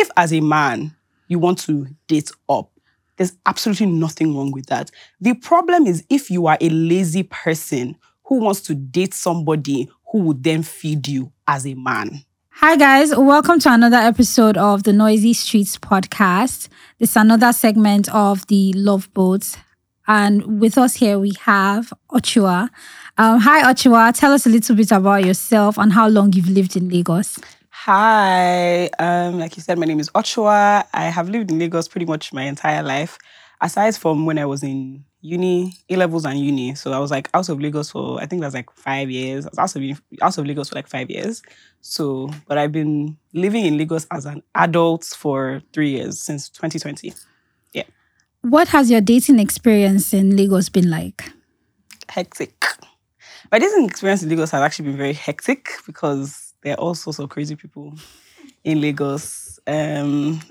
If as a man, you want to date up, there's absolutely nothing wrong with that. The problem is if you are a lazy person who wants to date somebody who would then feed you as a man. Hi guys, welcome to another episode of the Noisy Streets podcast. This is another segment of the Loveboat. And with us here, we have Ochuwa. Hi Ochuwa, tell us a little bit about yourself and how long you've lived in Lagos. Hi, like you said, my name is Ochuwa. I have lived in Lagos pretty much my entire life, aside from when I was in uni, A-levels and uni. So I was like out of Lagos for, I think that's like 5 years. I was out of Lagos for like 5 years. So, but I've been living in Lagos as an adult for 3 years, since 2020. Yeah. What has your dating experience in Lagos been like? Hectic. My dating experience in Lagos has actually been very hectic because there are all sorts of crazy people in Lagos. I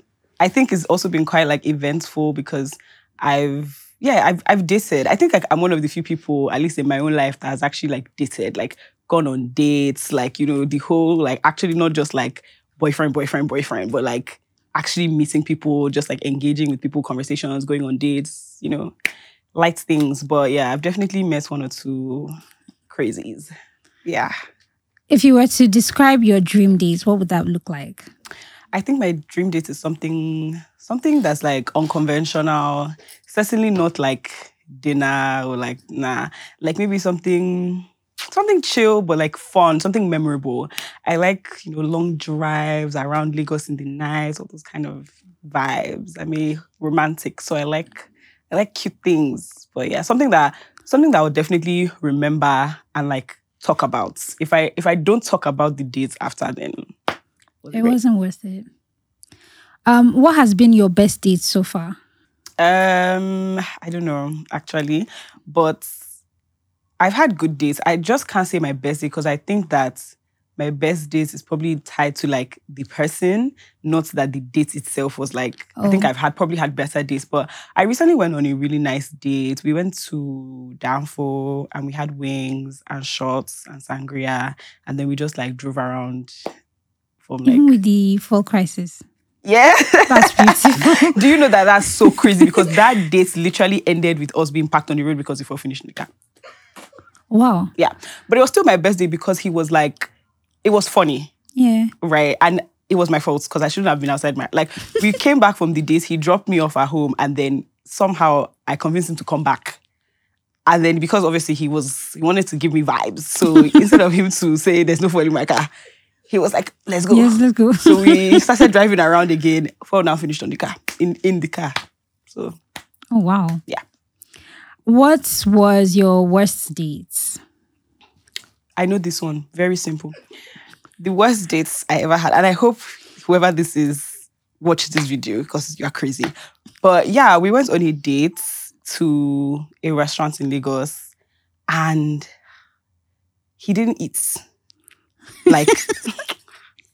think it's also been quite like eventful because I've dated. I think like I'm one of the few people, at least in my own life, that has actually like dated, like gone on dates, like, you know, the whole like actually not just like boyfriend, but like actually meeting people, just like engaging with people, conversations, going on dates, you know, light things. But yeah, I've definitely met one or two crazies. Yeah. If you were to describe your dream date, what would that look like? I think my dream date is something that's like unconventional. Certainly not like dinner or like, nah. Like maybe something chill, but like fun, something memorable. I like, you know, long drives around Lagos in the night, all those kind of vibes. I'm a romantic, so I like cute things. But yeah, something that I would definitely remember and like talk about. If I don't talk about the dates after, then it wasn't worth it. What has been your best date so far? I don't know actually, but I've had good dates. I just can't say my best date because I think that my best date is probably tied to like the person, not that the date itself was like, oh. I think I've probably had better dates, but I recently went on a really nice date. We went to Danfo and we had wings and shots and sangria. And then we just like drove around from like... Even with the full crisis. Yeah. That's beautiful. Do you know that that's so crazy? Because that date literally ended with us being packed on the road because we were finishing the car. Wow. Yeah. But it was still my best date because he was like... It was funny. Yeah. Right. And it was my fault because I shouldn't have been outside my... Like, we came back from the date. He dropped me off at home and then somehow I convinced him to come back. And then because obviously he wanted to give me vibes. So instead of him to say, there's no fuel in my car, he was like, let's go. Yes, let's go. So we started driving around again. Fuel now finished on the car, in the car. So... Oh, wow. Yeah. What was your worst date? I know this one. Very simple. The worst dates I ever had, and I hope whoever this is watches this video because you're crazy. But yeah, we went on a date to a restaurant in Lagos and he didn't eat. Like,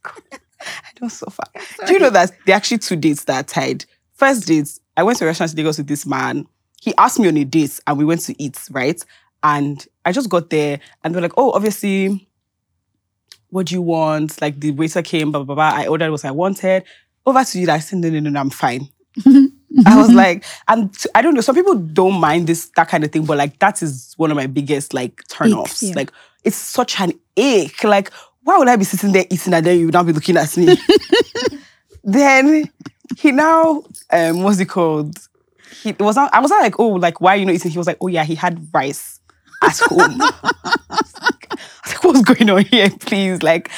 I don't suffer. Sorry. Do you know that there are actually two dates that are tied? First date, I went to a restaurant in Lagos with this man. He asked me on a date and we went to eat, right? And I just got there and they were like, oh, obviously, what do you want? Like the waiter came, blah, blah, blah. I ordered what I wanted. Over to you. I said, no, I'm fine. I was like, I don't know. Some people don't mind that kind of thing, but like that is one of my biggest like turn-offs. Yeah. Like it's such an ache. Like why would I be sitting there eating and then you would not be looking at me? Then he now, what's it called? I was not like, oh, like why are you not eating? He was like, oh yeah, he had rice at home. I was like, what's going on here, please? Like,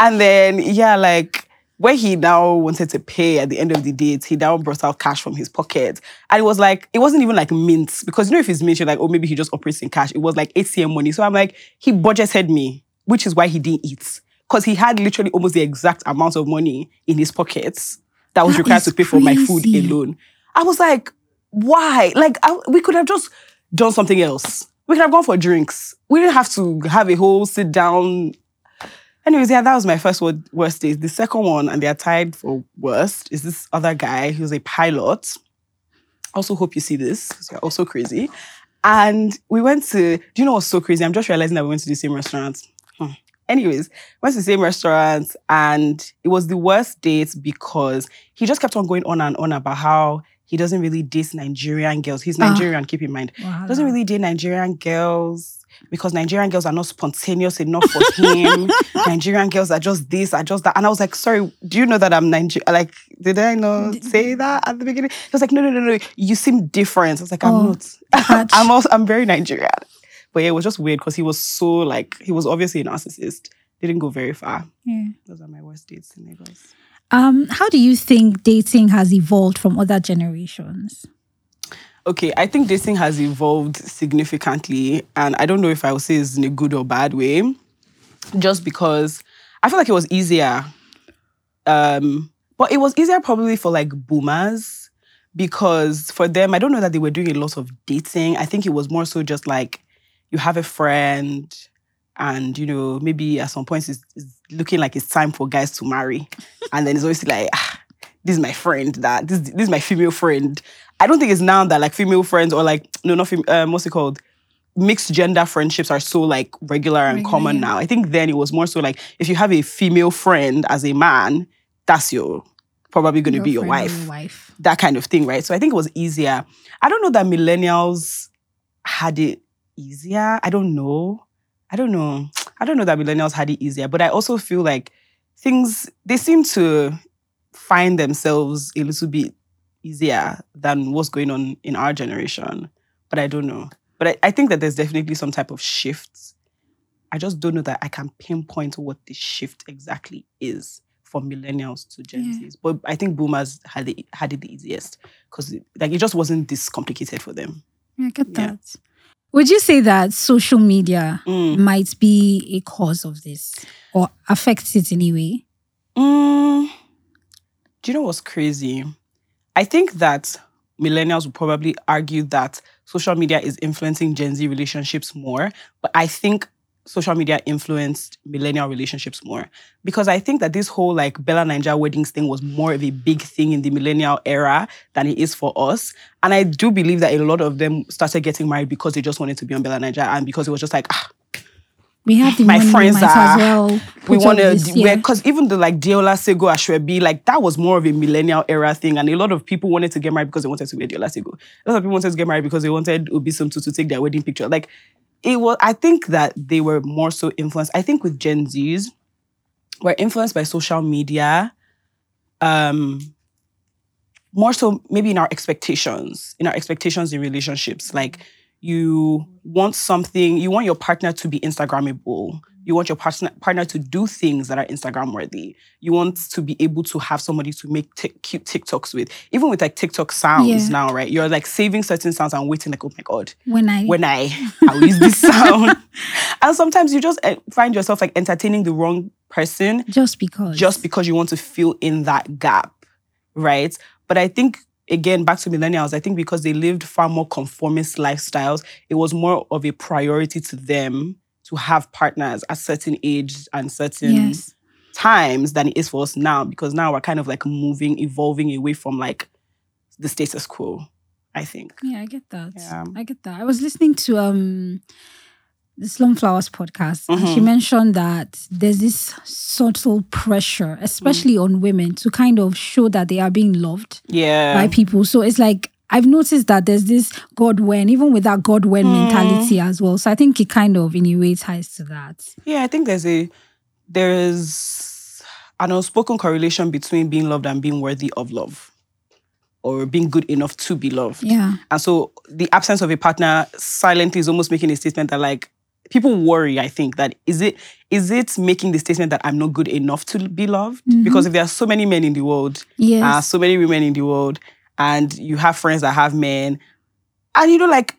and then, yeah, like, when he now wanted to pay at the end of the date, he now brought out cash from his pocket. And it was like, it wasn't even like mints, because you know, if it's mints, you're like, oh, maybe he just operates in cash. It was like ATM money. So I'm like, he budgeted me, which is why he didn't eat. Because he had literally almost the exact amount of money in his pockets that was required to pay for my food alone. I was like, why? Like, we could have just done something else. We could have gone for drinks. We didn't have to have a whole sit down. Anyways, yeah, that was my first worst date. The second one, and they are tied for worst, is this other guy who's a pilot. Also hope you see this, because you're also crazy. And we went to, do you know what's so crazy? I'm just realizing that we went to the same restaurant. Anyways, went to the same restaurant and it was the worst date because he just kept on going on and on about how he doesn't really date Nigerian girls. He's Nigerian, keep in mind. Wow. Doesn't really date Nigerian girls because Nigerian girls are not spontaneous enough for him. Nigerian girls are just this, are just that. And I was like, sorry, do you know that I'm Nigerian? Like, did I not say that at the beginning? He was like, no. You seem different. I was like, I'm not. I'm very Nigerian. But yeah, it was just weird because he was so like, he was obviously a narcissist. Didn't go very far. Yeah. Those are my worst dates in Lagos. How do you think dating has evolved from other generations? Okay, I think dating has evolved significantly. And I don't know if I would say it's in a good or bad way. Just because I feel like it was easier. But it was easier probably for like boomers. Because for them, I don't know that they were doing a lot of dating. I think it was more so just like, you have a friend and, you know, maybe at some point it's looking like it's time for guys to marry. And then it's always like, this is my friend, this is my female friend. I don't think it's now that like female friends or like, what's it called? Mixed gender friendships are so like regular and common now. I think then it was more so like, if you have a female friend as a man, that's your... probably going to be your wife. That kind of thing, right? So I think it was easier. I don't know that millennials had it easier. I don't know that millennials had it easier, but I also feel like things, they seem to find themselves a little bit easier than what's going on in our generation. But I don't know. But I think that there's definitely some type of shift. I just don't know that I can pinpoint what the shift exactly is for millennials to Gen Zs. But I think boomers had it the easiest because like it just wasn't this complicated for them. I get that. Yeah. Would you say that social media might be a cause of this or affects it in a way? Do you know what's crazy? I think that millennials would probably argue that social media is influencing Gen Z relationships more, but I think social media influenced millennial relationships more. Because I think that this whole like Bella Naija weddings thing was more of a big thing in the millennial era than it is for us. And I do believe that a lot of them started getting married because they just wanted to be on Bella Naija and because it was just like, we have the my money, friends are, as well we want to, because even the like Deola Sagoe Ashwebi, like that was more of a millennial era thing. And a lot of people wanted to get married because they wanted to wear Deola Sagoe. A lot of people wanted to get married because they wanted Obi Somto to take their wedding picture. Like, it was. I think that they were more so influenced. I think with Gen Zs, we're influenced by social media, more so maybe in our expectations in relationships. Like you want something, you want your partner to be Instagrammable. You want your partner to do things that are Instagram worthy. You want to be able to have somebody to make cute TikToks with. Even with like TikTok sounds now, right? You're like saving certain sounds and waiting like, oh my God. I'll use this sound. And sometimes you just find yourself like entertaining the wrong person. Just because you want to fill in that gap, right? But I think, again, back to millennials, I think because they lived far more conformist lifestyles, it was more of a priority to them to have partners at certain age and certain times than it is for us now, because now we're kind of like evolving away from like the status quo, I think. Yeah, I get that. Yeah. I was listening to the Slum Flowers podcast. Mm-hmm. And she mentioned that there's this subtle pressure, especially on women, to kind of show that they are being loved by people. So it's like, I've noticed that there's this God-when, even with that God-when mentality as well. So I think it kind of, in a way, ties to that. Yeah, I think there is an unspoken correlation between being loved and being worthy of love or being good enough to be loved. Yeah. And so the absence of a partner silently is almost making a statement that like, people worry, I think, that is it making the statement that I'm not good enough to be loved? Mm-hmm. Because if there are so many men in the world, so many women in the world, and you have friends that have men. And you know, like,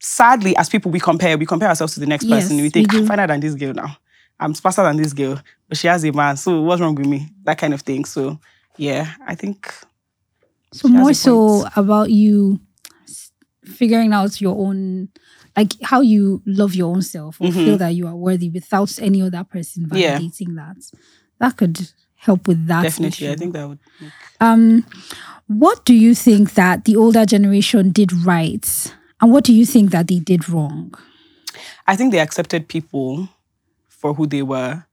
sadly, as people, we compare ourselves to the next person. We think, I'm finer than this girl now. I'm smarter than this girl. But she has a man, so what's wrong with me? That kind of thing. So, yeah, I think... So more so about you figuring out your own... Like, how you love your own self or feel that you are worthy without any other person validating that. That could help with that. Definitely, issue. I think that would... What do you think that the older generation did right? And what do you think that they did wrong? I think they accepted people for who they were,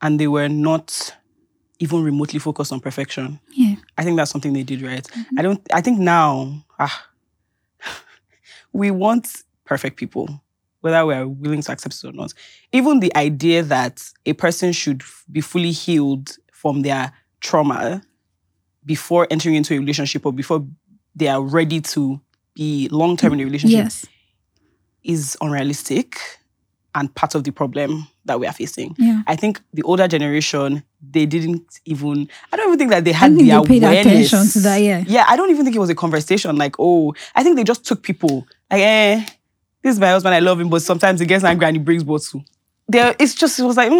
and they were not even remotely focused on perfection. Yeah. I think that's something they did right. Mm-hmm. I think now, we want perfect people, whether we are willing to accept it or not. Even the idea that a person should be fully healed from their trauma before entering into a relationship or before they are ready to be long-term in a relationship is unrealistic and part of the problem that we are facing. Yeah. I think the older generation, they didn't even... I don't even think that they had the awareness. I think they paid attention to that, yeah. Yeah, I don't even think it was a conversation like, oh... I think they just took people. Like, this is my husband, I love him, but sometimes he gets angry and he brings bottle. It was like,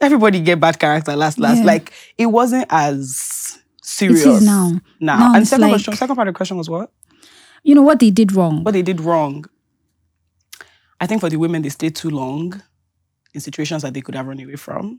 everybody get bad character last. Yeah. Like, it wasn't as serious. It is now. Now and second part of the question was what? You know, what they did wrong. What they did wrong. I think for the women, they stayed too long in situations that they could have run away from.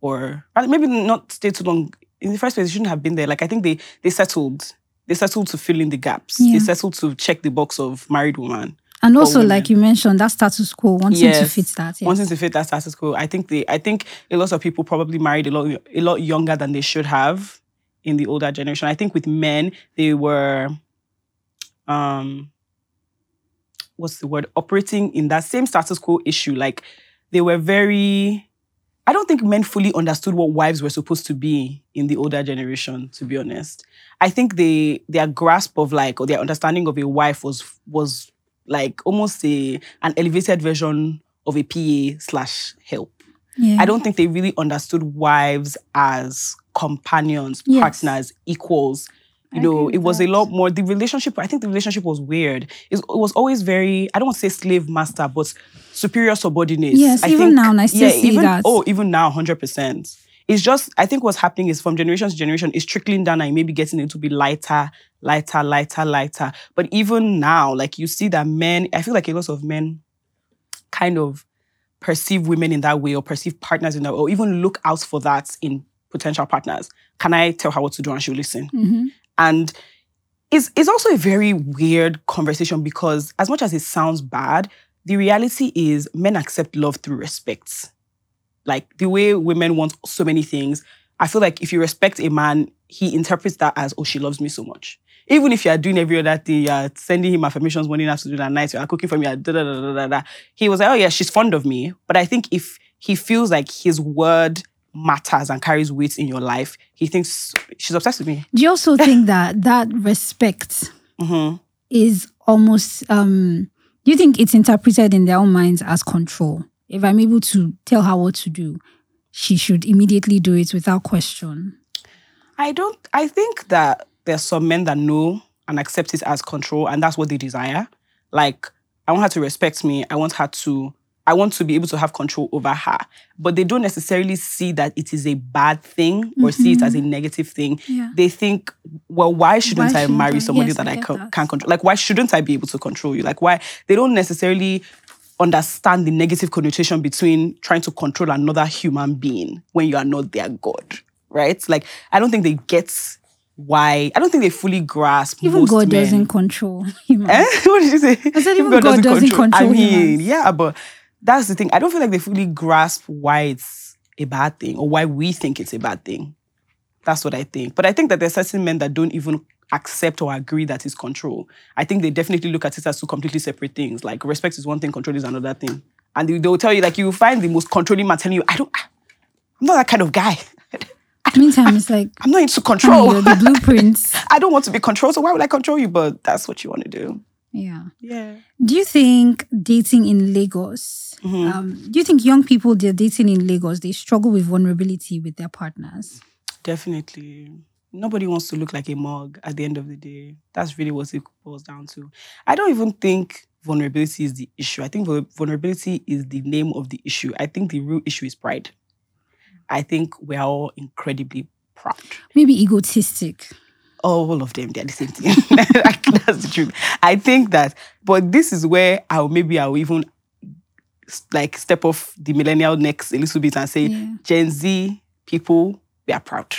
Or maybe not stay too long. In the first place, they shouldn't have been there. Like, I think they settled. They settled to fill in the gaps. Yeah. They settled to check the box of married woman. And also, like you mentioned, that status quo, wanting to fit that status quo. I think a lot of people probably married a lot younger than they should have in the older generation. I think with men, they were... operating in that same status quo issue. Like, they were very... I don't think men fully understood what wives were supposed to be in the older generation, to be honest. I think their grasp of, like, or their understanding of a wife was like, almost an elevated version of a PA / help. Yeah. I don't think they really understood wives as companions, partners, equals. You know, it was a lot more... the relationship was weird. It was always very, I don't want to say slave master, but superior subordinate. Yes, I still see that. Oh, even now, 100%. It's just, I think what's happening is from generation to generation, it's trickling down and maybe getting it to be lighter. But even now, like, you see that men, I feel like a lot of men kind of perceive women in that way or perceive partners in that way or even look out for that in potential partners. Can I tell her what to do and she'll listen? Mm-hmm. And it's also a very weird conversation because as much as it sounds bad, the reality is men accept love through respect. Like, the way women want so many things, I feel like if you respect a man, he interprets that as, oh, she loves me so much. Even if you are doing every other thing, you are sending him affirmations morning, afternoon, and night, you are cooking for me, he was like, oh yeah, she's fond of me. But I think if he feels like his word matters and carries weight in your life, he thinks she's obsessed with me. Do you also think that respect is almost... do you think it's interpreted in their own minds as control? If I'm able to tell her what to do, she should immediately do it without question. I think that there's some men that know and accept it as control, and that's what they desire. Like, I want her to respect me. I want to be able to have control over her. But they don't necessarily see that it is a bad thing or see it as a negative thing. Yeah. They think, well, why shouldn't I marry somebody that I can't control? Like, why shouldn't I be able to control you? Like, why? They don't necessarily understand the negative connotation between trying to control another human being when you are not their God, right? Like, I don't think they get why. I don't think they fully grasp even most God men. Doesn't control humans. What did you say? I said even God doesn't control humans. Yeah, but... that's the thing. I don't feel like they fully grasp why it's a bad thing or why we think it's a bad thing. That's what I think. But I think that there's certain men that don't even accept or agree that it's control. I think they definitely look at it as two completely separate things. Like, respect is one thing, control is another thing. And they'll tell you, like, you'll find the most controlling man telling you, I'm not that kind of guy. Meantime, it's like... I'm not into control. The blueprints. I don't want to be controlled, so why would I control you? But that's what you want to do. Yeah. Do you think dating in Lagos, do you think young people they're dating in Lagos, they struggle with vulnerability with their partners? Definitely. Nobody wants to look like a mug at the end of the day. That's really what it boils down to. I don't even think vulnerability is the issue. I think vulnerability is the name of the issue. I think the real issue is pride. I think we're all incredibly proud. Maybe egotistic. All of them, they're the same thing. That's the truth. I think that, but this is where I'll even like step off the millennial necks a little bit and say, Gen Z people, we are proud.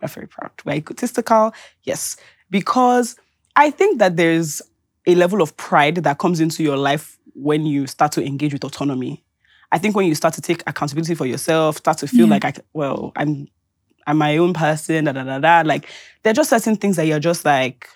We're very proud. We're egotistical, yes. Because I think that there's a level of pride that comes into your life when you start to engage with autonomy. I think when you start to take accountability for yourself, start to feel like, I'm my own person, like, there are just certain things that you're just like,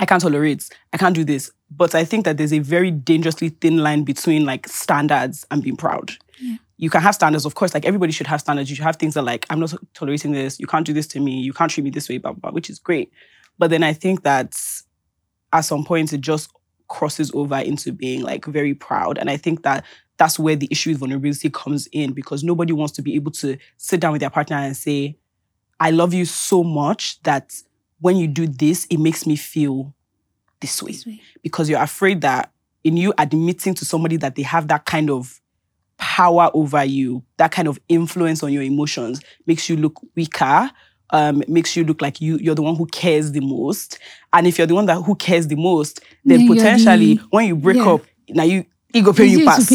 I can't tolerate, I can't do this. But I think that there's a very dangerously thin line between like standards and being proud. Yeah. You can have standards, of course, like everybody should have standards. You should have things that like, I'm not tolerating this, you can't do this to me, you can't treat me this way, blah, blah, blah, which is great. But then I think that at some point, it just crosses over into being like very proud. And I think that that's where the issue with vulnerability comes in, because nobody wants to be able to sit down with their partner and say, I love you so much that when you do this, it makes me feel this way. Because you're afraid that in you admitting to somebody that they have that kind of power over you, that kind of influence on your emotions, makes you look weaker. Makes you look like you're the one who cares the most. And if you're the one who cares the most, then potentially when you break up, now you ego pay you pass.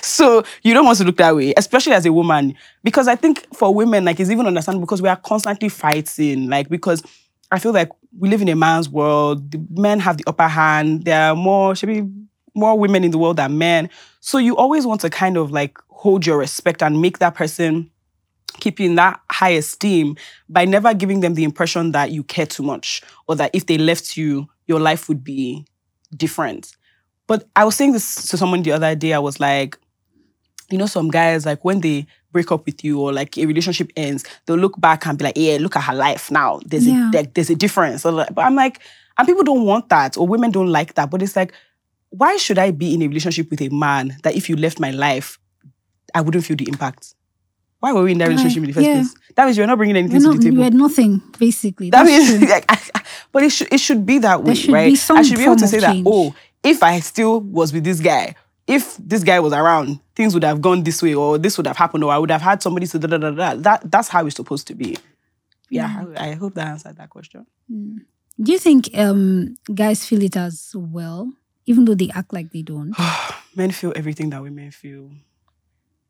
So you don't want to look that way, especially as a woman. Because I think for women, like, it's even understandable because we are constantly fighting. Like, because I feel like we live in a man's world. The men have the upper hand. There are more women in the world than men. So you always want to kind of like hold your respect and make that person keeping that high esteem by never giving them the impression that you care too much or that if they left you, your life would be different. But I was saying this to someone the other day. I was like, you know, some guys, like, when they break up with you or like a relationship ends, they'll look back and be like, yeah, look at her life now. There's a difference. But I'm like, and people don't want that, or women don't like that. But it's like, why should I be in a relationship with a man that if you left my life, I wouldn't feel the impact? Why were we in that relationship in the first place? That means you're not bringing anything to the table. You had nothing, basically. That means, like, but it should be that way, right? I should be able to say that, oh, if I still was with this guy, if this guy was around, things would have gone this way, or this would have happened, or I would have had somebody to da-da-da-da. That's how it's supposed to be. Yeah, I hope that answered that question. Mm. Do you think guys feel it as well, even though they act like they don't? Men feel everything that women feel.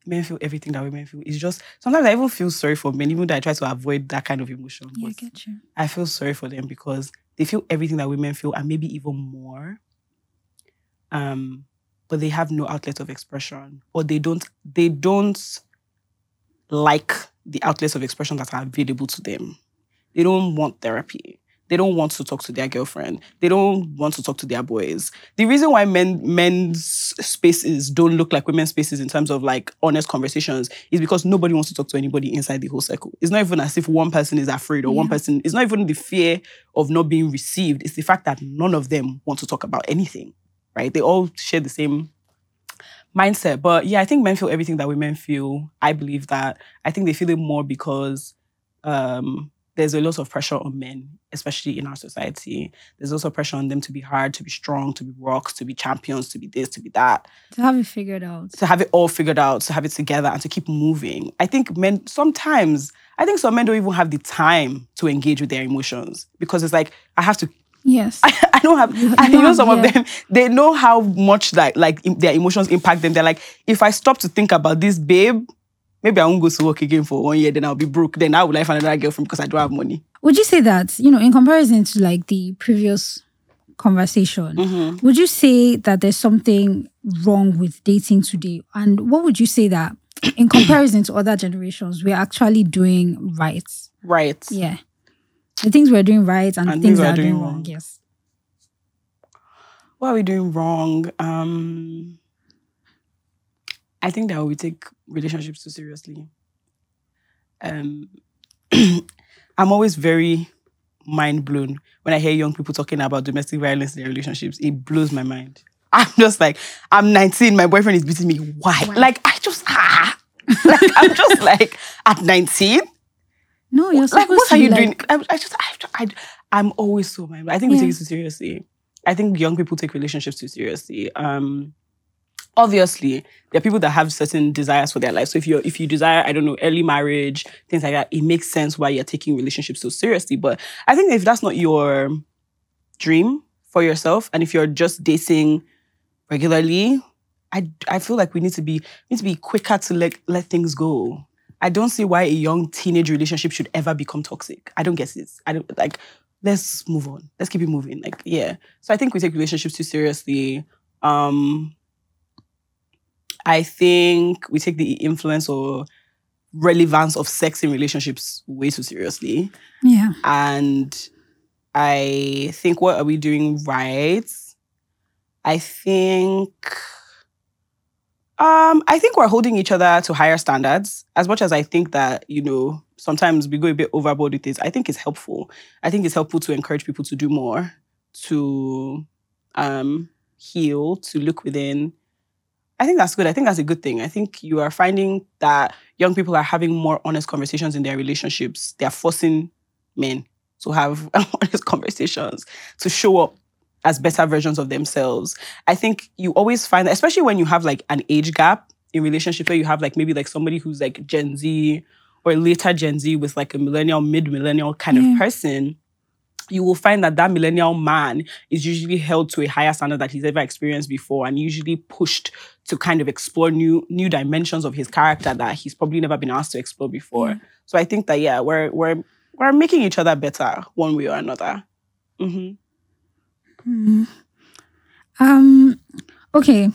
Men feel everything that women feel. It's just, sometimes I even feel sorry for men, even though I try to avoid that kind of emotion. Yeah, I get you. I feel sorry for them because they feel everything that women feel and maybe even more. But they have no outlet of expression, or they don't like the outlets of expression that are available to them. They don't want therapy. They don't want to talk to their girlfriend. They don't want to talk to their boys. The reason why men's spaces don't look like women's spaces in terms of like honest conversations is because nobody wants to talk to anybody inside the whole circle. It's not even as if one person is afraid or one person, it's not even the fear of not being received. It's the fact that none of them want to talk about anything, right? They all share the same mindset. But yeah, I think men feel everything that women feel. I believe that. I think they feel it more because, there's a lot of pressure on men, especially in our society. There's also pressure on them to be hard, to be strong, to be rocks, to be champions, to be this, to be that. To have it figured out. To have it all figured out, to have it together and to keep moving. I think men, sometimes, I think some men don't even have the time to engage with their emotions because it's like, I have to. Yes. I don't have, of them, they know how much that, like their emotions impact them. They're like, if I stop to think about this, babe, maybe I won't go to work again for 1 year, then I'll be broke. Then I would like find another girlfriend because I don't have money. Would you say that, you know, in comparison to like the previous conversation, would you say that there's something wrong with dating today? And what would you say that in comparison to other generations, we're actually doing right? Right. Yeah. The things we're doing right and the things that are doing wrong. Yes. What are we doing wrong? I think that we take relationships too seriously. I'm always very mind blown when I hear young people talking about domestic violence in their relationships. It blows my mind. I'm just like, I'm 19, my boyfriend is beating me. Why? Wow. Like, I'm just like, at 19? No, you're like, what are you doing? I'm always so mind blown. I think we take it too seriously. I think young people take relationships too seriously. Obviously, there are people that have certain desires for their life. So if you desire, I don't know, early marriage, things like that, it makes sense why you're taking relationships so seriously. But I think if that's not your dream for yourself, and if you're just dating regularly, I feel like we need to be quicker to let things go. I don't see why a young teenage relationship should ever become toxic. I don't get it. Let's move on. Let's keep it moving. Like, yeah. So I think we take relationships too seriously. I think we take the influence or relevance of sex in relationships way too seriously. Yeah. And I think, what are we doing right? I think we're holding each other to higher standards. As much as I think that, you know, sometimes we go a bit overboard with this, I think it's helpful. I think it's helpful to encourage people to do more, to heal, to look within. I think that's good. I think that's a good thing. I think you are finding that young people are having more honest conversations in their relationships. They are forcing men to have honest conversations, to show up as better versions of themselves. I think you always find that, especially when you have like an age gap in relationships, where you have like maybe like somebody who's like Gen Z or later Gen Z with like a millennial, mid-millennial kind of person, you will find that that millennial man is usually held to a higher standard that he's ever experienced before, and usually pushed to kind of explore new dimensions of his character that he's probably never been asked to explore before. Mm. So I think that, yeah, we're making each other better one way or another. Mm-hmm. Okay.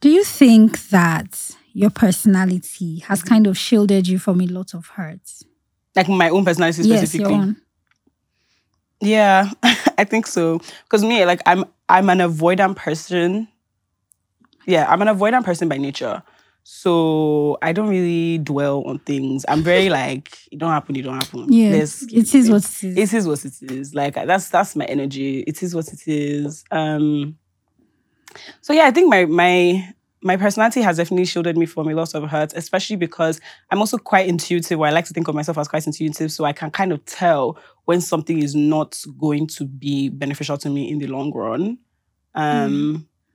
Do you think that your personality has kind of shielded you from a lot of hurt? Like my own personality specifically? Yes, your own. Yeah, I think so. Because me, like, I'm an avoidant person. Yeah, I'm an avoidant person by nature. So I don't really dwell on things. I'm very like, it don't happen, it don't happen. Yeah, it is what it is. It is what it is. Like, that's my energy. It is what it is. So yeah, I think my personality has definitely shielded me from a lot of hurt, especially because I'm also quite intuitive. I like to think of myself as quite intuitive, so I can kind of tell when something is not going to be beneficial to me in the long run.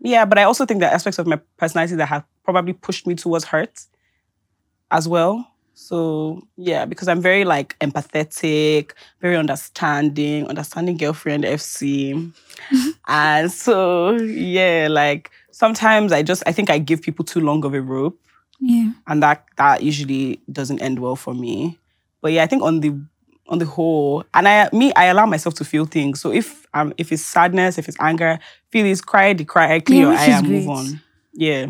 Yeah, but I also think that aspects of my personality that have probably pushed me towards hurt as well. So yeah, because I'm very like empathetic, very understanding girlfriend FC. And so yeah, like sometimes I think I give people too long of a rope. Yeah. And that usually doesn't end well for me. But yeah, I think on the whole, and I allow myself to feel things. So if it's sadness, if it's anger, feel it, cry, decry, clear your eye and move on. Yeah.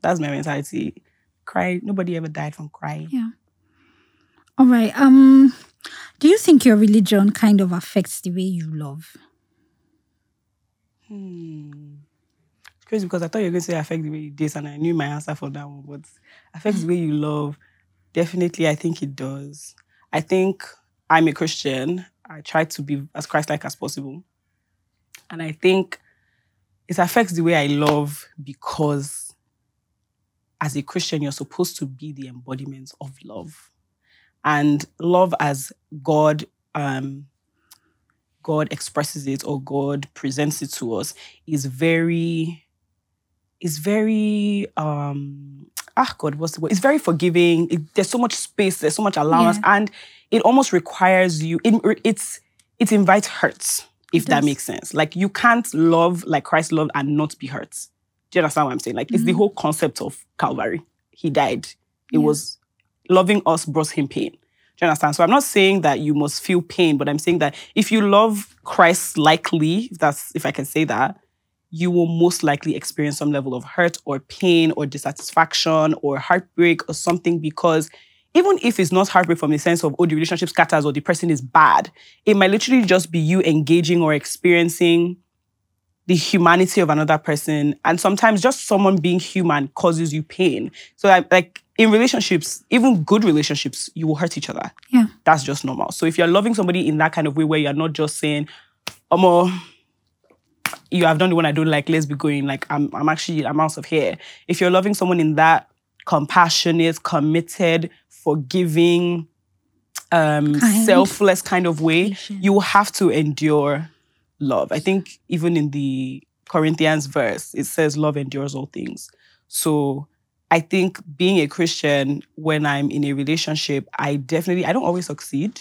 That's my mentality. Cry. Nobody ever died from crying. Yeah. All right. Do you think your religion kind of affects the way you love? It's crazy because I thought you were going to say affect the way you date, and I knew my answer for that one, but affects the way you love. Definitely, I think it does. I think I'm a Christian. I try to be as Christ-like as possible. And I think it affects the way I love because as a Christian, you're supposed to be the embodiment of love. And love as God expresses it or God presents it to us is very forgiving. There's so much space, there's so much allowance, and it almost requires you, it invites hurt, if that makes sense. Like, you can't love like Christ loved and not be hurt. Do you understand what I'm saying? Like, it's the whole concept of Calvary. He died. It was loving us brought him pain. Do you understand? So I'm not saying that you must feel pain, but I'm saying that if you love Christ likely, if I can say that, you will most likely experience some level of hurt or pain or dissatisfaction or heartbreak or something, because even if it's not heartbreak from the sense of, oh, the relationship scatters or the person is bad, it might literally just be you engaging or experiencing the humanity of another person. And sometimes just someone being human causes you pain. So like in relationships, even good relationships, you will hurt each other. Yeah. That's just normal. So if you're loving somebody in that kind of way where you're not just saying, you have done the one I don't like, let's be going. Like, I'm out of here. If you're loving someone in that compassionate, committed, forgiving, selfless kind of way, you will have to endure love. I think even in the Corinthians verse, it says love endures all things. So I think being a Christian, when I'm in a relationship, I don't always succeed,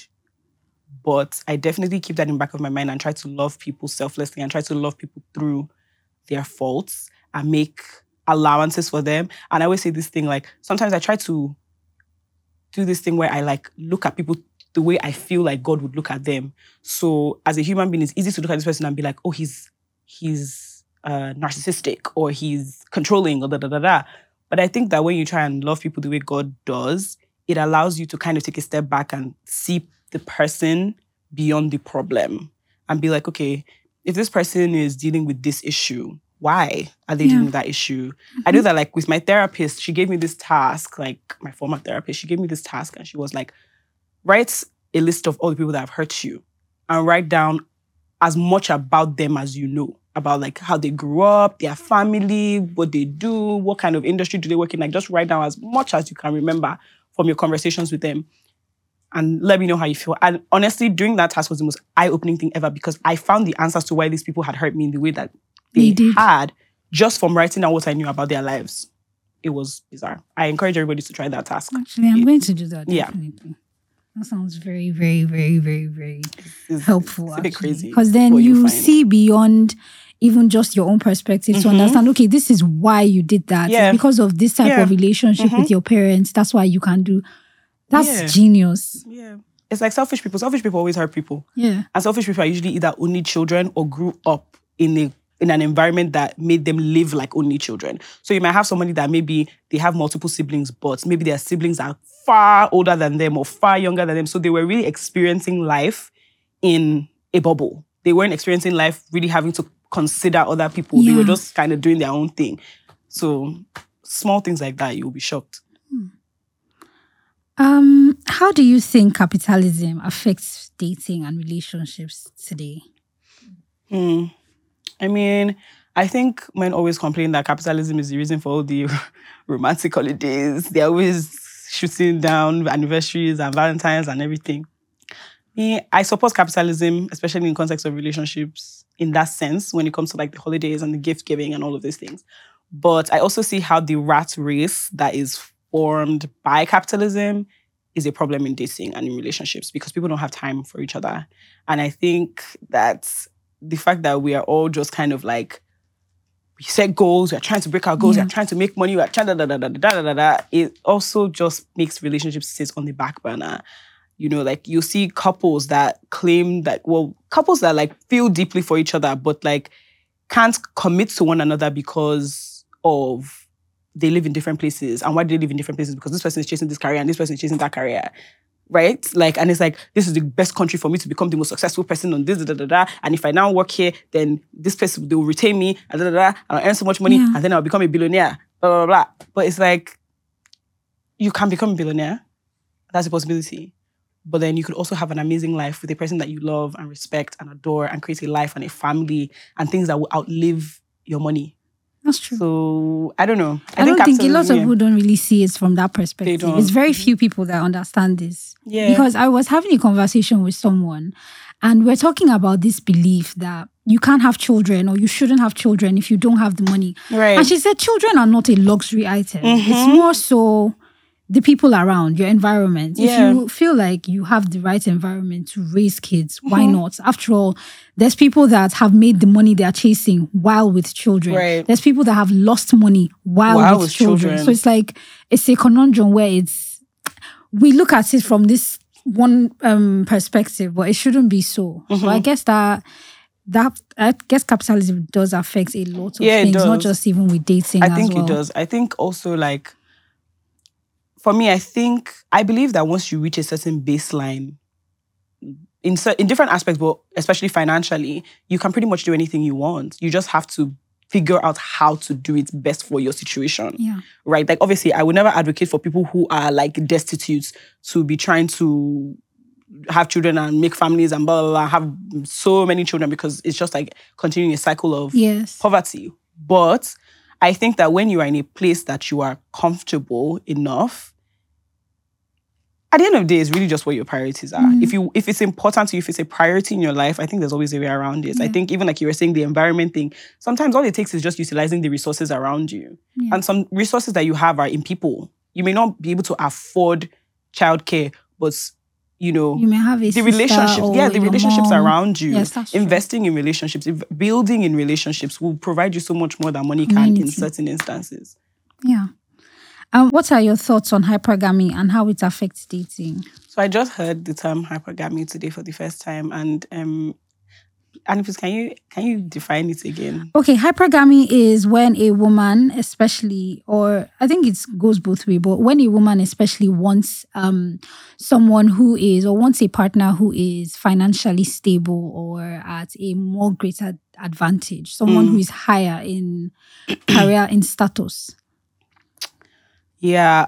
but I definitely keep that in the back of my mind and try to love people selflessly and try to love people through their faults and make allowances for them. And I always say this thing, like, sometimes I try to do this thing where I like look at people the way I feel like God would look at them. So as a human being, it's easy to look at this person and be like, oh, he's narcissistic or he's controlling or da da da da. But I think that when you try and love people the way God does, it allows you to kind of take a step back and see the person beyond the problem and be like, okay, if this person is dealing with this issue, why are they dealing with that issue? Mm-hmm. I do that like with my therapist. She gave me this task, like my former therapist, she gave me this task and she was like, write a list of all the people that have hurt you and write down as much about them as you know, about like how they grew up, their family, what they do, what kind of industry do they work in. Like just write down as much as you can remember from your conversations with them and let me know how you feel. And honestly, doing that task was the most eye-opening thing ever because I found the answers to why these people had hurt me in the way that they had just from writing down what I knew about their lives. It was bizarre. I encourage everybody to try that task. Actually, I'm going to do that. Definitely. Yeah. That sounds very, very, very, very, very helpful. It's a bit crazy. Because then you see beyond even just your own perspective to understand, okay, this is why you did that. Yeah. It's because of this type of relationship with your parents. That's why you can do. That's genius. Yeah. It's like selfish people. Selfish people always hurt people. Yeah. And selfish people are usually either only children or grew up in an environment that made them live like only children. So you might have somebody that maybe they have multiple siblings, but maybe their siblings are far older than them or far younger than them. So they were really experiencing life in a bubble. They weren't experiencing life really having to consider other people. Yeah. They were just kind of doing their own thing. So small things like that, you'll be shocked. How do you think capitalism affects dating and relationships today? I mean, I think men always complain that capitalism is the reason for all the romantic holidays. They're always shooting down anniversaries and Valentines and everything. Me, I support capitalism, especially in context of relationships, in that sense, when it comes to like the holidays and the gift giving and all of these things. But I also see how the rat race that is formed by capitalism is a problem in dating and in relationships because people don't have time for each other. And I think that's the fact that we are all just kind of like, we set goals, we are trying to break our goals, we are trying to make money, we are trying it also just makes relationships sit on the back burner. You know, like you see couples that claim that, well, couples that like feel deeply for each other, but like can't commit to one another because of they live in different places. And why do they live in different places? Because this person is chasing this career and this person is chasing that career. Right? Like, and it's like, this is the best country for me to become the most successful person on this, and if I now work here, then this place, they will retain me, and I'll earn so much money, and then I'll become a billionaire, But it's like, you can become a billionaire. That's a possibility. But then you could also have an amazing life with a person that you love and respect and adore and create a life and a family and things that will outlive your money. That's true. So, I don't know. I think a lot of people don't really see it from that perspective. It's very few people that understand this. Yeah. Because I was having a conversation with someone and we're talking about this belief that you can't have children or you shouldn't have children if you don't have the money. Right. And she said children are not a luxury item. Mm-hmm. It's more so the people around, your environment. Yeah. If you feel like you have the right environment to raise kids, why not? After all, there's people that have made the money they're chasing while with children. Right. There's people that have lost money while with children. So it's like, it's a conundrum where we look at it from this one perspective, but it shouldn't be so. Mm-hmm. So I guess that capitalism does affect a lot of things, not just even with dating I think it does. I think also like, for me, I believe that once you reach a certain baseline, in different aspects, but especially financially, you can pretty much do anything you want. You just have to figure out how to do it best for your situation, right? Like, obviously, I would never advocate for people who are, like, destitute to be trying to have children and make families and blah, blah, blah, have so many children because it's just, like, continuing a cycle of poverty. But I think that when you are in a place that you are comfortable enough, at the end of the day, it's really just what your priorities are. Mm. If it's important to you, if it's a priority in your life, I think there's always a way around it. Yeah. I think even like you were saying, the environment thing, sometimes all it takes is just utilizing the resources around you. Yeah. And some resources that you have are in people. You may not be able to afford childcare, but you know, you may have the relationships. Yeah, the relationships around you. Yes, that's true. Investing in relationships, building in relationships will provide you so much more than money can in certain instances. Yeah. What are your thoughts on hypergamy and how it affects dating? So I just heard the term hypergamy today for the first time. And And please, can you define it again? Okay, hypergamy is when a woman, especially, or I think it goes both ways, but when a woman especially wants someone who is, or wants a partner who is financially stable or at a more greater advantage, someone who is higher in career, in status. Yeah,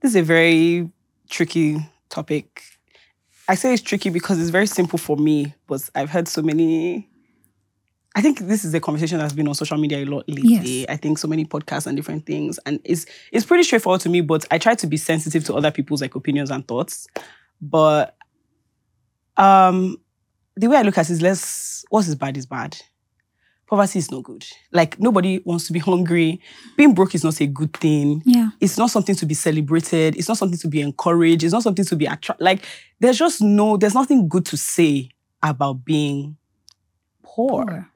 this is a very tricky topic. I say it's tricky because it's very simple for me, but I've heard so many... I think this is a conversation that's been on social media a lot lately. Yes. I think so many podcasts and different things. And it's pretty straightforward to me, but I try to be sensitive to other people's like opinions and thoughts. But the way I look at it is what's is bad is bad. Poverty is not good. Like, nobody wants to be hungry. Being broke is not a good thing. Yeah. It's not something to be celebrated. It's not something to be encouraged. It's not something to be like... There's nothing good to say about being poor,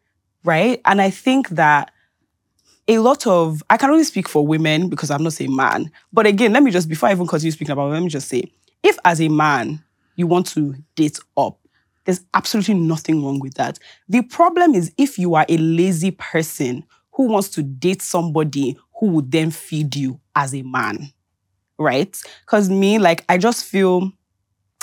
right? And I think that I can only speak for women because I'm not a man. But again, before I even continue speaking about women, let me just say, if as a man, you want to date up, there's absolutely nothing wrong with that. The problem is if you are a lazy person who wants to date somebody who would then feed you as a man, right? Because me, like, I just feel...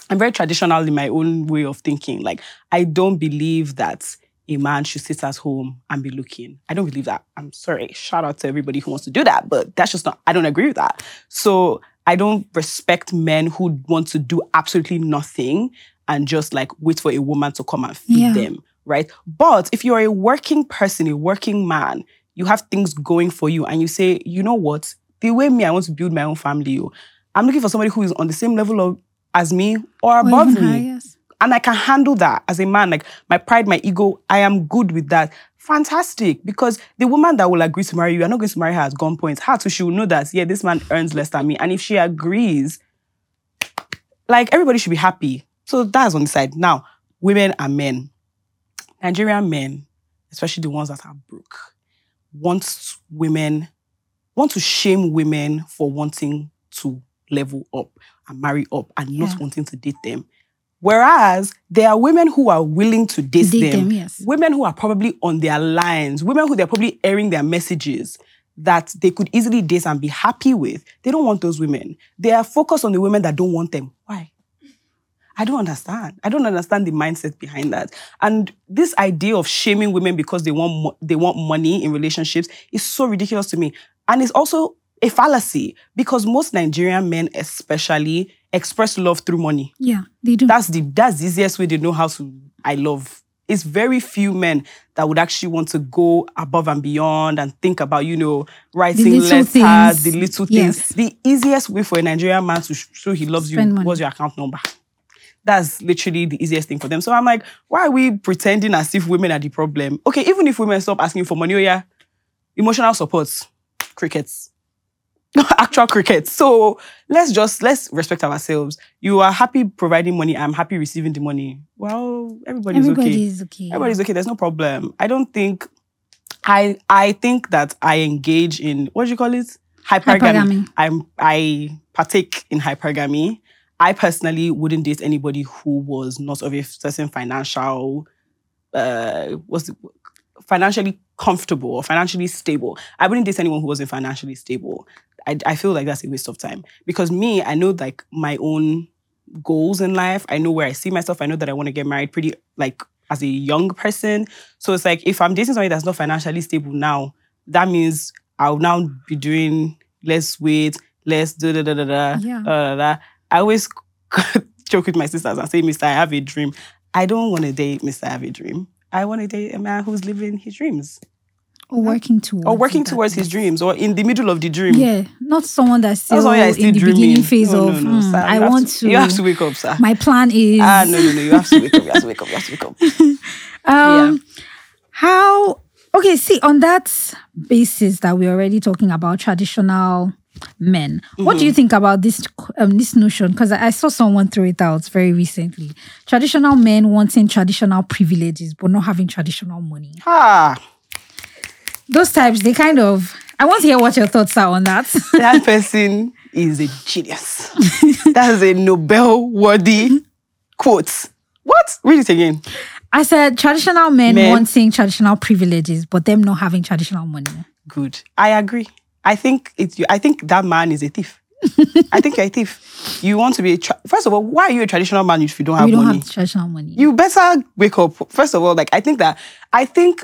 I'm very traditional in my own way of thinking. Like, I don't believe that a man should sit at home and be looking. I don't believe that. I'm sorry. Shout out to everybody who wants to do that, but that's just not... I don't agree with that. So I don't respect men who want to do absolutely nothing and just like wait for a woman to come and feed them, right? But if you're a working person, a working man, you have things going for you and you say, you know what? The way I want to build my own family, I'm looking for somebody who is on the same level of as me or above me. High, yes. And I can handle that as a man. Like, my pride, my ego, I am good with that. Fantastic. Because the woman that will agree to marry you, I'm not going to marry her at gunpoint. Her too, she will know that, yeah, this man earns less than me. And if she agrees, like, everybody should be happy. So that's on the side. Now, women and men. Nigerian men, especially the ones that are broke, want to shame women for wanting to level up and marry up and not wanting to date them. Whereas there are women who are willing to date them, yes. Women who are probably on their lines, women who they're probably airing their messages that they could easily date and be happy with. They don't want those women. They are focused on the women that don't want them. Why? I don't understand. I don't understand the mindset behind that. And this idea of shaming women because they want money in relationships is so ridiculous to me. And it's also a fallacy, because most Nigerian men especially express love through money. Yeah, they do. That's the easiest way they know how to I love. It's very few men that would actually want to go above and beyond and think about, writing the letters, things. The little things. The easiest way for a Nigerian man to show he loves spend you money. What's your account number? That's literally the easiest thing for them. So I'm like, why are we pretending as if women are the problem? Okay, even if women stop asking for money, emotional support, crickets. Actual cricket. So let's respect ourselves. You are happy providing money. I'm happy receiving the money. Well, everybody's okay. Everybody's okay. There's no problem. I don't think... I think that I engage in... What do you call it? Hypergamy. I partake in hypergamy. I personally wouldn't date anybody who was not of a certain financial... financially comfortable or financially stable. I wouldn't date anyone who wasn't financially stable. I feel like that's a waste of time. Because me, I know like my own goals in life. I know where I see myself. I know that I want to get married pretty like as a young person. So it's like, if I'm dating somebody that's not financially stable now, that means I'll now be doing less weight, less I always joke with my sisters and say, Mr. I have a dream. I don't want to date Mr. I have a dream. I want to date a man who's living his dreams. Or working towards his dreams, or in the middle of the dream. Yeah, not someone that's still in the beginning phase of, I want to... You have to wake up, sir. My plan is... No, you have to wake up, you have to wake up, you have to wake up. Okay, see, on that basis that we're already talking about traditional men, what do you think about this notion? Because I saw someone throw it out very recently. Traditional men wanting traditional privileges, but not having traditional money. Those types, they kind of... I want to hear what your thoughts are on that. That person is a genius. That is a Nobel-worthy quote. What? Read it again. I said traditional men wanting traditional privileges, but them not having traditional money. Good. I agree. I think that man is a thief. I think you're a thief. You want to be first of all, why are you a traditional man if you don't have money? You don't have traditional money. You better wake up. First of all, like I think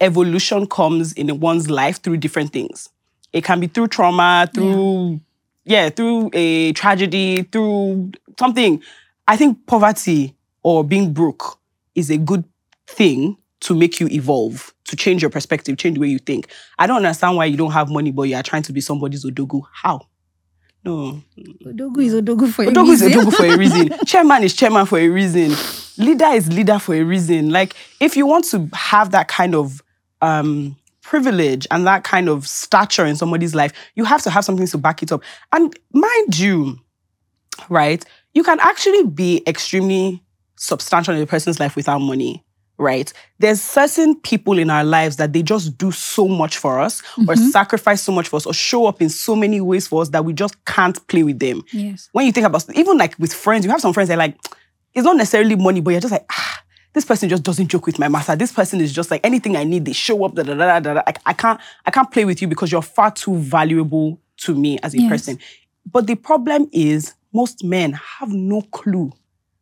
evolution comes in one's life through different things. It can be through trauma, through a tragedy, through something. I think poverty or being broke is a good thing to make you evolve, to change your perspective, change the way you think. I don't understand why you don't have money, but you are trying to be somebody's Odogu. How? No. Odogu is Odogu for a reason. Odogu is Odogu for a reason. Chairman is chairman for a reason. Leader is leader for a reason. Like, if you want to have that kind of privilege and that kind of stature in somebody's life, you have to have something to back it up. And mind you, right, you can actually be extremely substantial in a person's life without money, right? There's certain people in our lives that they just do so much for us, mm-hmm. or sacrifice so much for us, or show up in so many ways for us that we just can't play with them. Yes. When you think about, even like with friends, you have some friends that are like, it's not necessarily money, but you're just like, this person just doesn't joke with my master. This person is just like, anything I need, they show up, I can't play with you because you're far too valuable to me as a person. But the problem is most men have no clue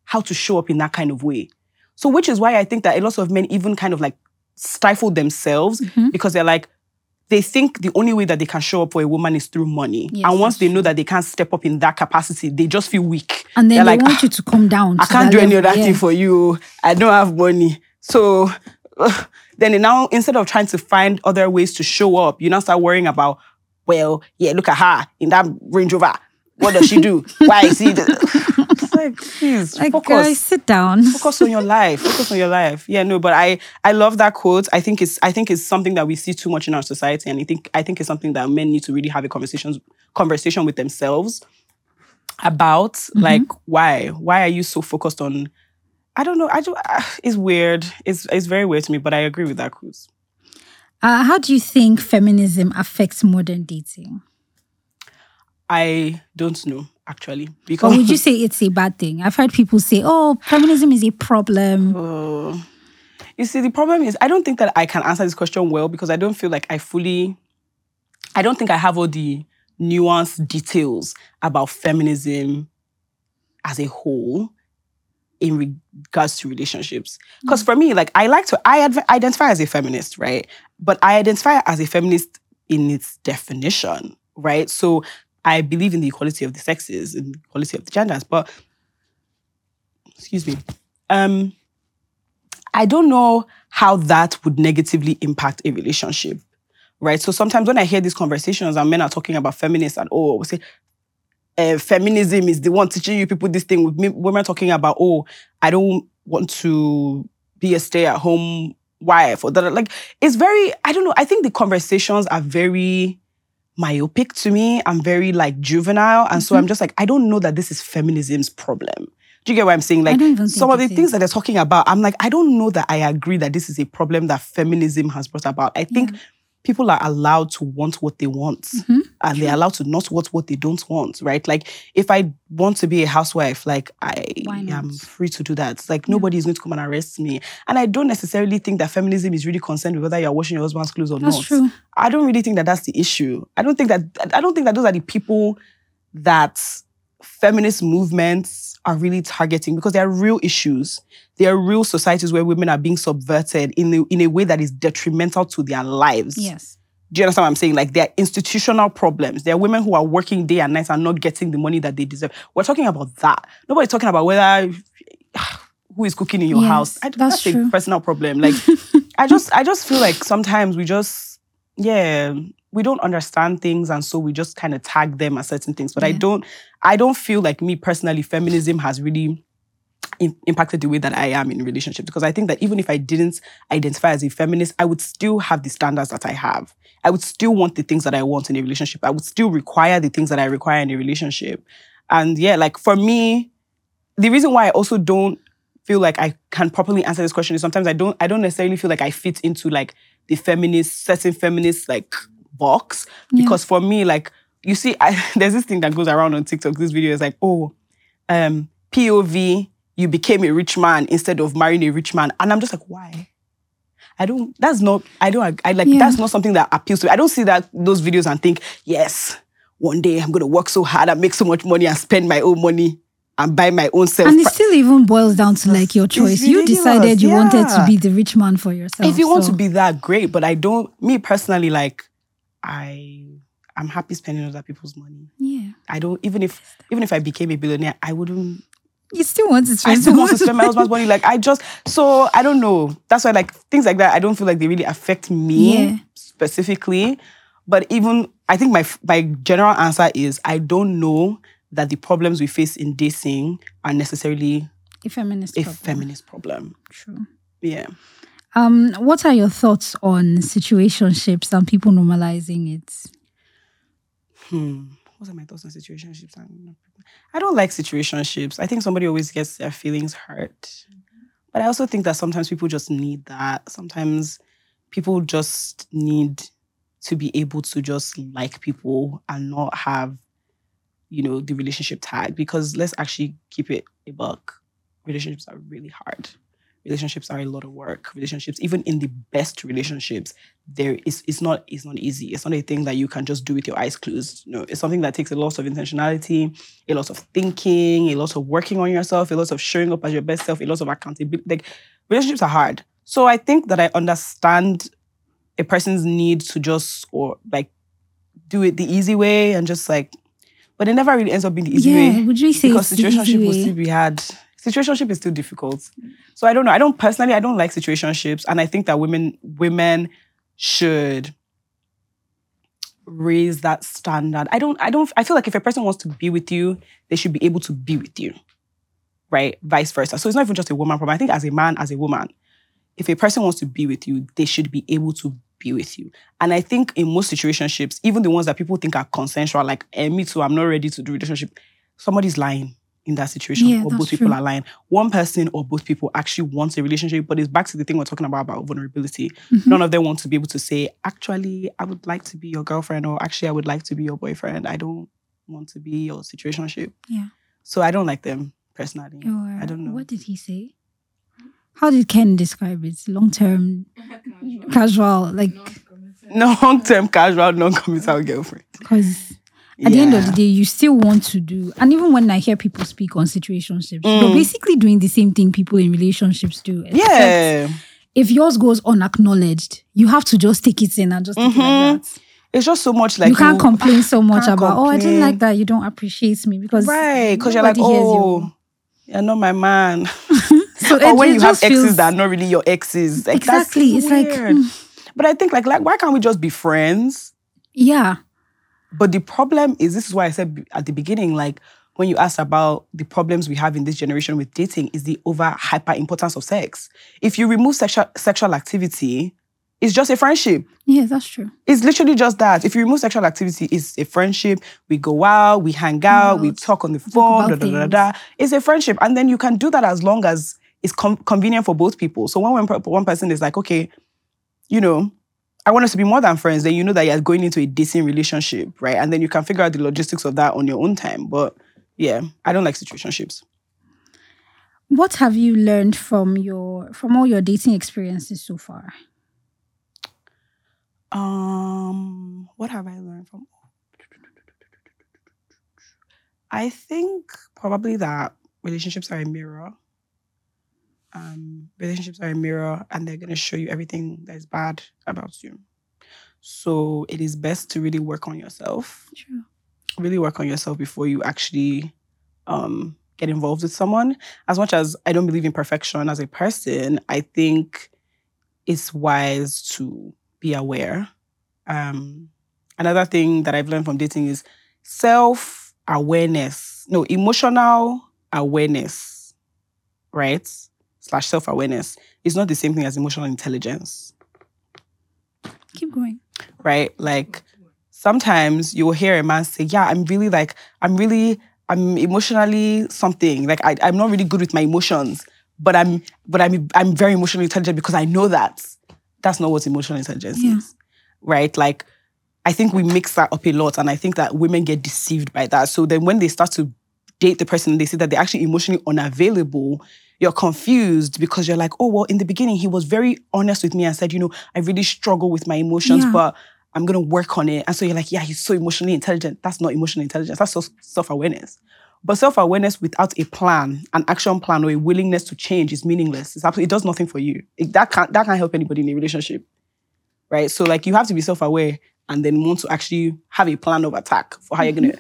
how to show up in that kind of way. So which is why I think that a lot of men even kind of like stifle themselves, mm-hmm. because they're like, they think the only way that they can show up for a woman is through money. Yes, and once they know that they can't step up in that capacity, they just feel weak. And then they're like, want you to come down. I can't do any other thing for you. I don't have money. So then now, instead of trying to find other ways to show up, you now start worrying about, well, yeah, look at her in that Range Rover. What does she do? Why is he... Like, please, focus. Guys, sit down. Focus on your life. Focus on your life. Yeah, no, but I love that quote. I think it's something that we see too much in our society, and I think it's something that men need to really have a conversation with themselves about. Mm-hmm. Like, why are you so focused on? I don't know. It's weird. It's very weird to me, but I agree with that quote. How do you think feminism affects modern dating? I don't know, actually. Because, or would you say it's a bad thing? I've heard people say, oh, feminism is a problem. You see, the problem is, I don't think that I can answer this question well because I don't feel like I don't think I have all the nuanced details about feminism as a whole in regards to relationships. Because for me, like, I identify as a feminist, right? But I identify as a feminist in its definition, right? So I believe in the equality of the sexes and the equality of the genders, but excuse me, I don't know how that would negatively impact a relationship, right? So sometimes when I hear these conversations and men are talking about feminists and we say feminism is the one teaching you people this thing. Women talking about I don't want to be a stay-at-home wife or that. Like, it's very, I don't know. I think the conversations are very myopic to me. I'm very like juvenile, and mm-hmm. so I'm just like, I don't know that this is feminism's problem. Do you get what I'm saying? Like, some of the things that they're talking about, I'm like, I don't know that I agree that this is a problem that feminism has brought about. I think people are allowed to want what they want, mm-hmm. and they're allowed to not want what they don't want, right? Like, if I want to be a housewife, like, I am free to do that. Like, nobody is going to come and arrest me. And I don't necessarily think that feminism is really concerned with whether you're washing your husband's clothes or not. That's true. I don't really think that that's the issue. I don't think that those are the people that feminist movements are really targeting, because there are real issues. There are real societies where women are being subverted in a way that is detrimental to their lives. Yes. Do you understand what I'm saying? Like, there are institutional problems. There are women who are working day and night and not getting the money that they deserve. We're talking about that. Nobody's talking about whether who is cooking in your house. That's a personal problem. Like, I just feel like sometimes we just, we don't understand things, and so we just kind of tag them as certain things. But I don't feel like, me personally, feminism has really impacted the way that I am in relationships, because I think that even if I didn't identify as a feminist, I would still have the standards that I have. I would still want the things that I want in a relationship. I would still require the things that I require in a relationship. And like, for me, the reason why I also don't feel like I can properly answer this question is sometimes I don't necessarily feel like I fit into like the feminist, certain feminist like box, because for me, like, you see, there's this thing that goes around on TikTok. This video is like, POV you became a rich man instead of marrying a rich man. And I'm just like, why? That's not something that appeals to me. I don't see that those videos and think, yes, one day I'm going to work so hard and make so much money and spend my own money and buy my own self. And it still even boils down to like your choice. You decided you wanted to be the rich man for yourself. If you want to be that, great. But I don't, me personally, like, I'm happy spending other people's money. Yeah. I don't, even if I became a billionaire, I wouldn't. You still want to spend. I still want to spend my husband's money. Like I don't know. That's why like things like that, I don't feel like they really affect me specifically. But even I think my general answer is I don't know that the problems we face in dating are necessarily a feminist problem. True. Yeah. What are your thoughts on situationships and people normalizing it? What are my thoughts on situationships? I don't like situationships. I think somebody always gets their feelings hurt. Mm-hmm. But I also think that sometimes people just need that. Sometimes people just need to be able to just like people and not have, the relationship tag. Because let's actually keep it a buck. Relationships are really hard. Relationships are a lot of work. Relationships, even in the best relationships, it's not easy. It's not a thing that you can just do with your eyes closed. No, it's something that takes a lot of intentionality, a lot of thinking, a lot of working on yourself, a lot of showing up as your best self, a lot of accountability. Like, relationships are hard. So I think that I understand a person's need to just do it the easy way and just like, but it never really ends up being the easy way. Yeah, would you say because situationship will still be hard. Situationship is still difficult. So I don't know. I don't like situationships. And I think that women should raise that standard. I feel like if a person wants to be with you, they should be able to be with you. Right? Vice versa. So it's not even just a woman problem. I think as a man, as a woman, if a person wants to be with you, they should be able to be with you. And I think in most situationships, even the ones that people think are consensual, like, me too, I'm not ready to do relationship, somebody's lying. In that situation, or both people are lying. One person or both people actually wants a relationship, but it's back to the thing we're talking about vulnerability. Mm-hmm. None of them want to be able to say, actually, I would like to be your girlfriend, or actually, I would like to be your boyfriend. I don't want to be your situationship. Yeah. So I don't like them personally. Or, I don't know. What did he say? How did Ken describe it? Long-term, casual, like... Long-term, casual, non-committal girlfriend. Because... At the end of the day, you still want to do... And even when I hear people speak on situationships, you're basically doing the same thing people in relationships do. Yeah. If yours goes unacknowledged, you have to just take it in and just take it like that. It's just so much like... You can't complain so much about, I didn't like that, you don't appreciate me because... Right, because you're like, you're not my man. Or when you have exes that are not really your exes. Like, exactly. That's weird. It's like... But I think like, why can't we just be friends? Yeah. But the problem is, this is why I said at the beginning, like, when you asked about the problems we have in this generation with dating, is the hyper-importance of sex. If you remove sexual activity, it's just a friendship. Yeah, that's true. It's literally just that. If you remove sexual activity, it's a friendship. We go out, we hang out, we talk on the phone, It's a friendship. And then you can do that as long as it's convenient for both people. So when one person is like, okay, I want us to be more than friends, then you know that you're going into a dating relationship, right? And then you can figure out the logistics of that on your own time. But yeah, I don't like situationships. What have you learned from all your dating experiences so far? What have I learned from? I think probably that relationships are a mirror. Relationships are a mirror and they're going to show you everything that is bad about you. So it is best to really work on yourself. True. Really work on yourself before you actually get involved with someone. As much as I don't believe in perfection as a person, I think it's wise to be aware. Another thing that I've learned from dating is emotional awareness, right? / self-awareness is not the same thing as emotional intelligence. Keep going. Right? Like, sometimes you will hear a man say, I'm emotionally something. Like, I'm not really good with my emotions, but I'm very emotionally intelligent because I know that. That's not what emotional intelligence is. Right? Like, I think we mix that up a lot, and I think that women get deceived by that. So then when they start to date the person and they see that they're actually emotionally unavailable, you're confused because you're like, oh, well, in the beginning, he was very honest with me and said, you know, I really struggle with my emotions, but I'm going to work on it. And so you're like, yeah, he's so emotionally intelligent. That's not emotional intelligence. That's self-awareness. But self-awareness without a plan, an action plan or a willingness to change is meaningless. It's absolutely, it does nothing for you. That can't help anybody in a relationship, right? So like you have to be self-aware and then want to actually have a plan of attack for how you're going to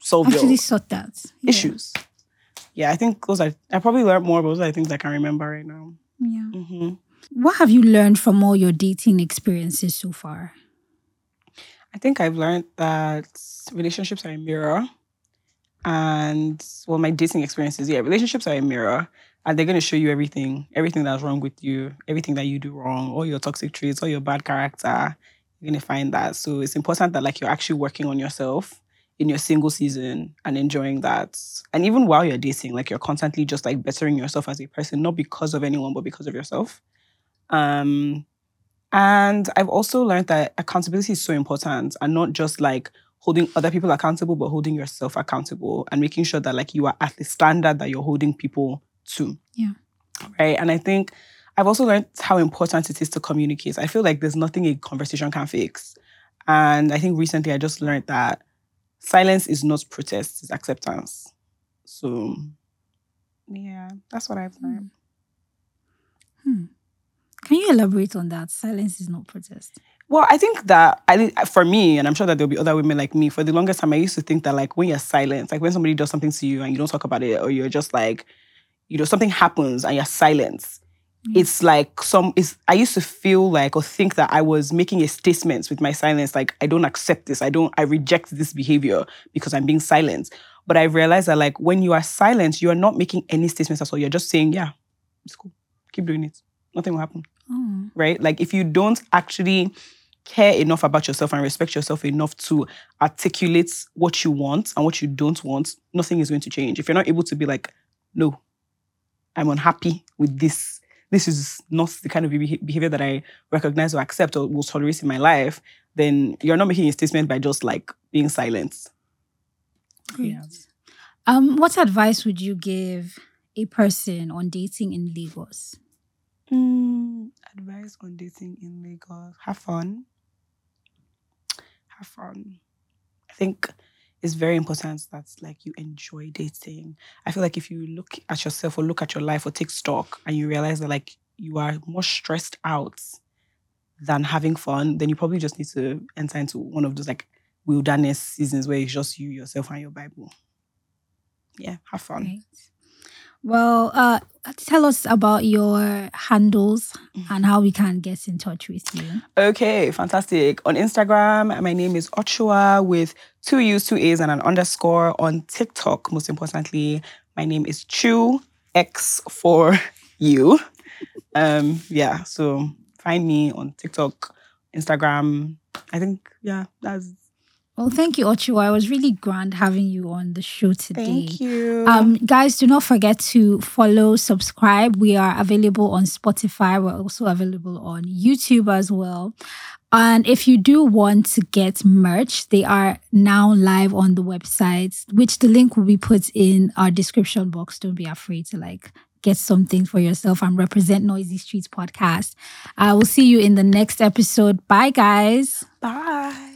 solve your sort that. Issues. Yeah, I think those are, I probably learned more, but those are the things I can remember right now. Yeah. Mm-hmm. What have you learned from all your dating experiences so far? I think I've learned that relationships are a mirror. And, well, my dating experiences, relationships are a mirror. And they're going to show you everything that's wrong with you, everything that you do wrong, all your toxic traits, all your bad character. You're going to find that. So it's important that, like, you're actually working on yourself in your single season and enjoying that. And even while you're dating, like, you're constantly just, like, bettering yourself as a person, not because of anyone, but because of yourself. And I've also learned that accountability is so important and not just, like, holding other people accountable, but holding yourself accountable and making sure that, like, you are at the standard that you're holding people to. Yeah. Right? And I think I've also learned how important it is to communicate. I feel like there's nothing a conversation can fix. And I think recently I just learned that silence is not protest, it's acceptance. So, yeah, that's what I've learned. Can you elaborate on that? Silence is not protest. Well, I think that, for me, and I'm sure that there'll be other women like me, for the longest time, I used to think that, like, when you're silent, like, when somebody does something to you and you don't talk about it, or you're just, like, you know, something happens and you're silent, it's, like, I used to feel like or think that I was making a statement with my silence, like, I don't accept this, I reject this behavior because I'm being silent. But I realized that, like, when you are silent, you are not making any statements at all. You're just saying, yeah, it's cool. Keep doing it. Nothing will happen. Right? Like, if you don't actually care enough about yourself and respect yourself enough to articulate what you want and what you don't want, nothing is going to change. If you're not able to be like, no, I'm unhappy with this. This is not the kind of behavior that I recognize or accept or will tolerate in my life, then you're not making a statement by just, like, being silent. Great. Yeah. What advice would you give a person on dating in Lagos? Advice on dating in Lagos. Have fun. I think it's very important that, like, you enjoy dating. I feel like if you look at yourself or look at your life or take stock and you realize that, like, you are more stressed out than having fun, then you probably just need to enter into one of those, like, wilderness seasons where it's just you, yourself, and your Bible. Yeah, have fun. Right. Well, tell us about your handles and how we can get in touch with you. Okay, fantastic. On Instagram, my name is Ochuwa with 2 U's, 2 A's, and an underscore. On TikTok, most importantly, my name is Chu X4U. Yeah, so find me on TikTok, Instagram. I think, yeah, that's... Well, thank you, Ochuwa. It was really grand having you on the show today. Thank you. Guys, do not forget to follow, subscribe. We are available on Spotify. We're also available on YouTube as well. And if you do want to get merch, they are now live on the website, which the link will be put in our description box. Don't be afraid to, like, get something for yourself and represent Noisy Streets Podcast. I will see you in the next episode. Bye, guys. Bye.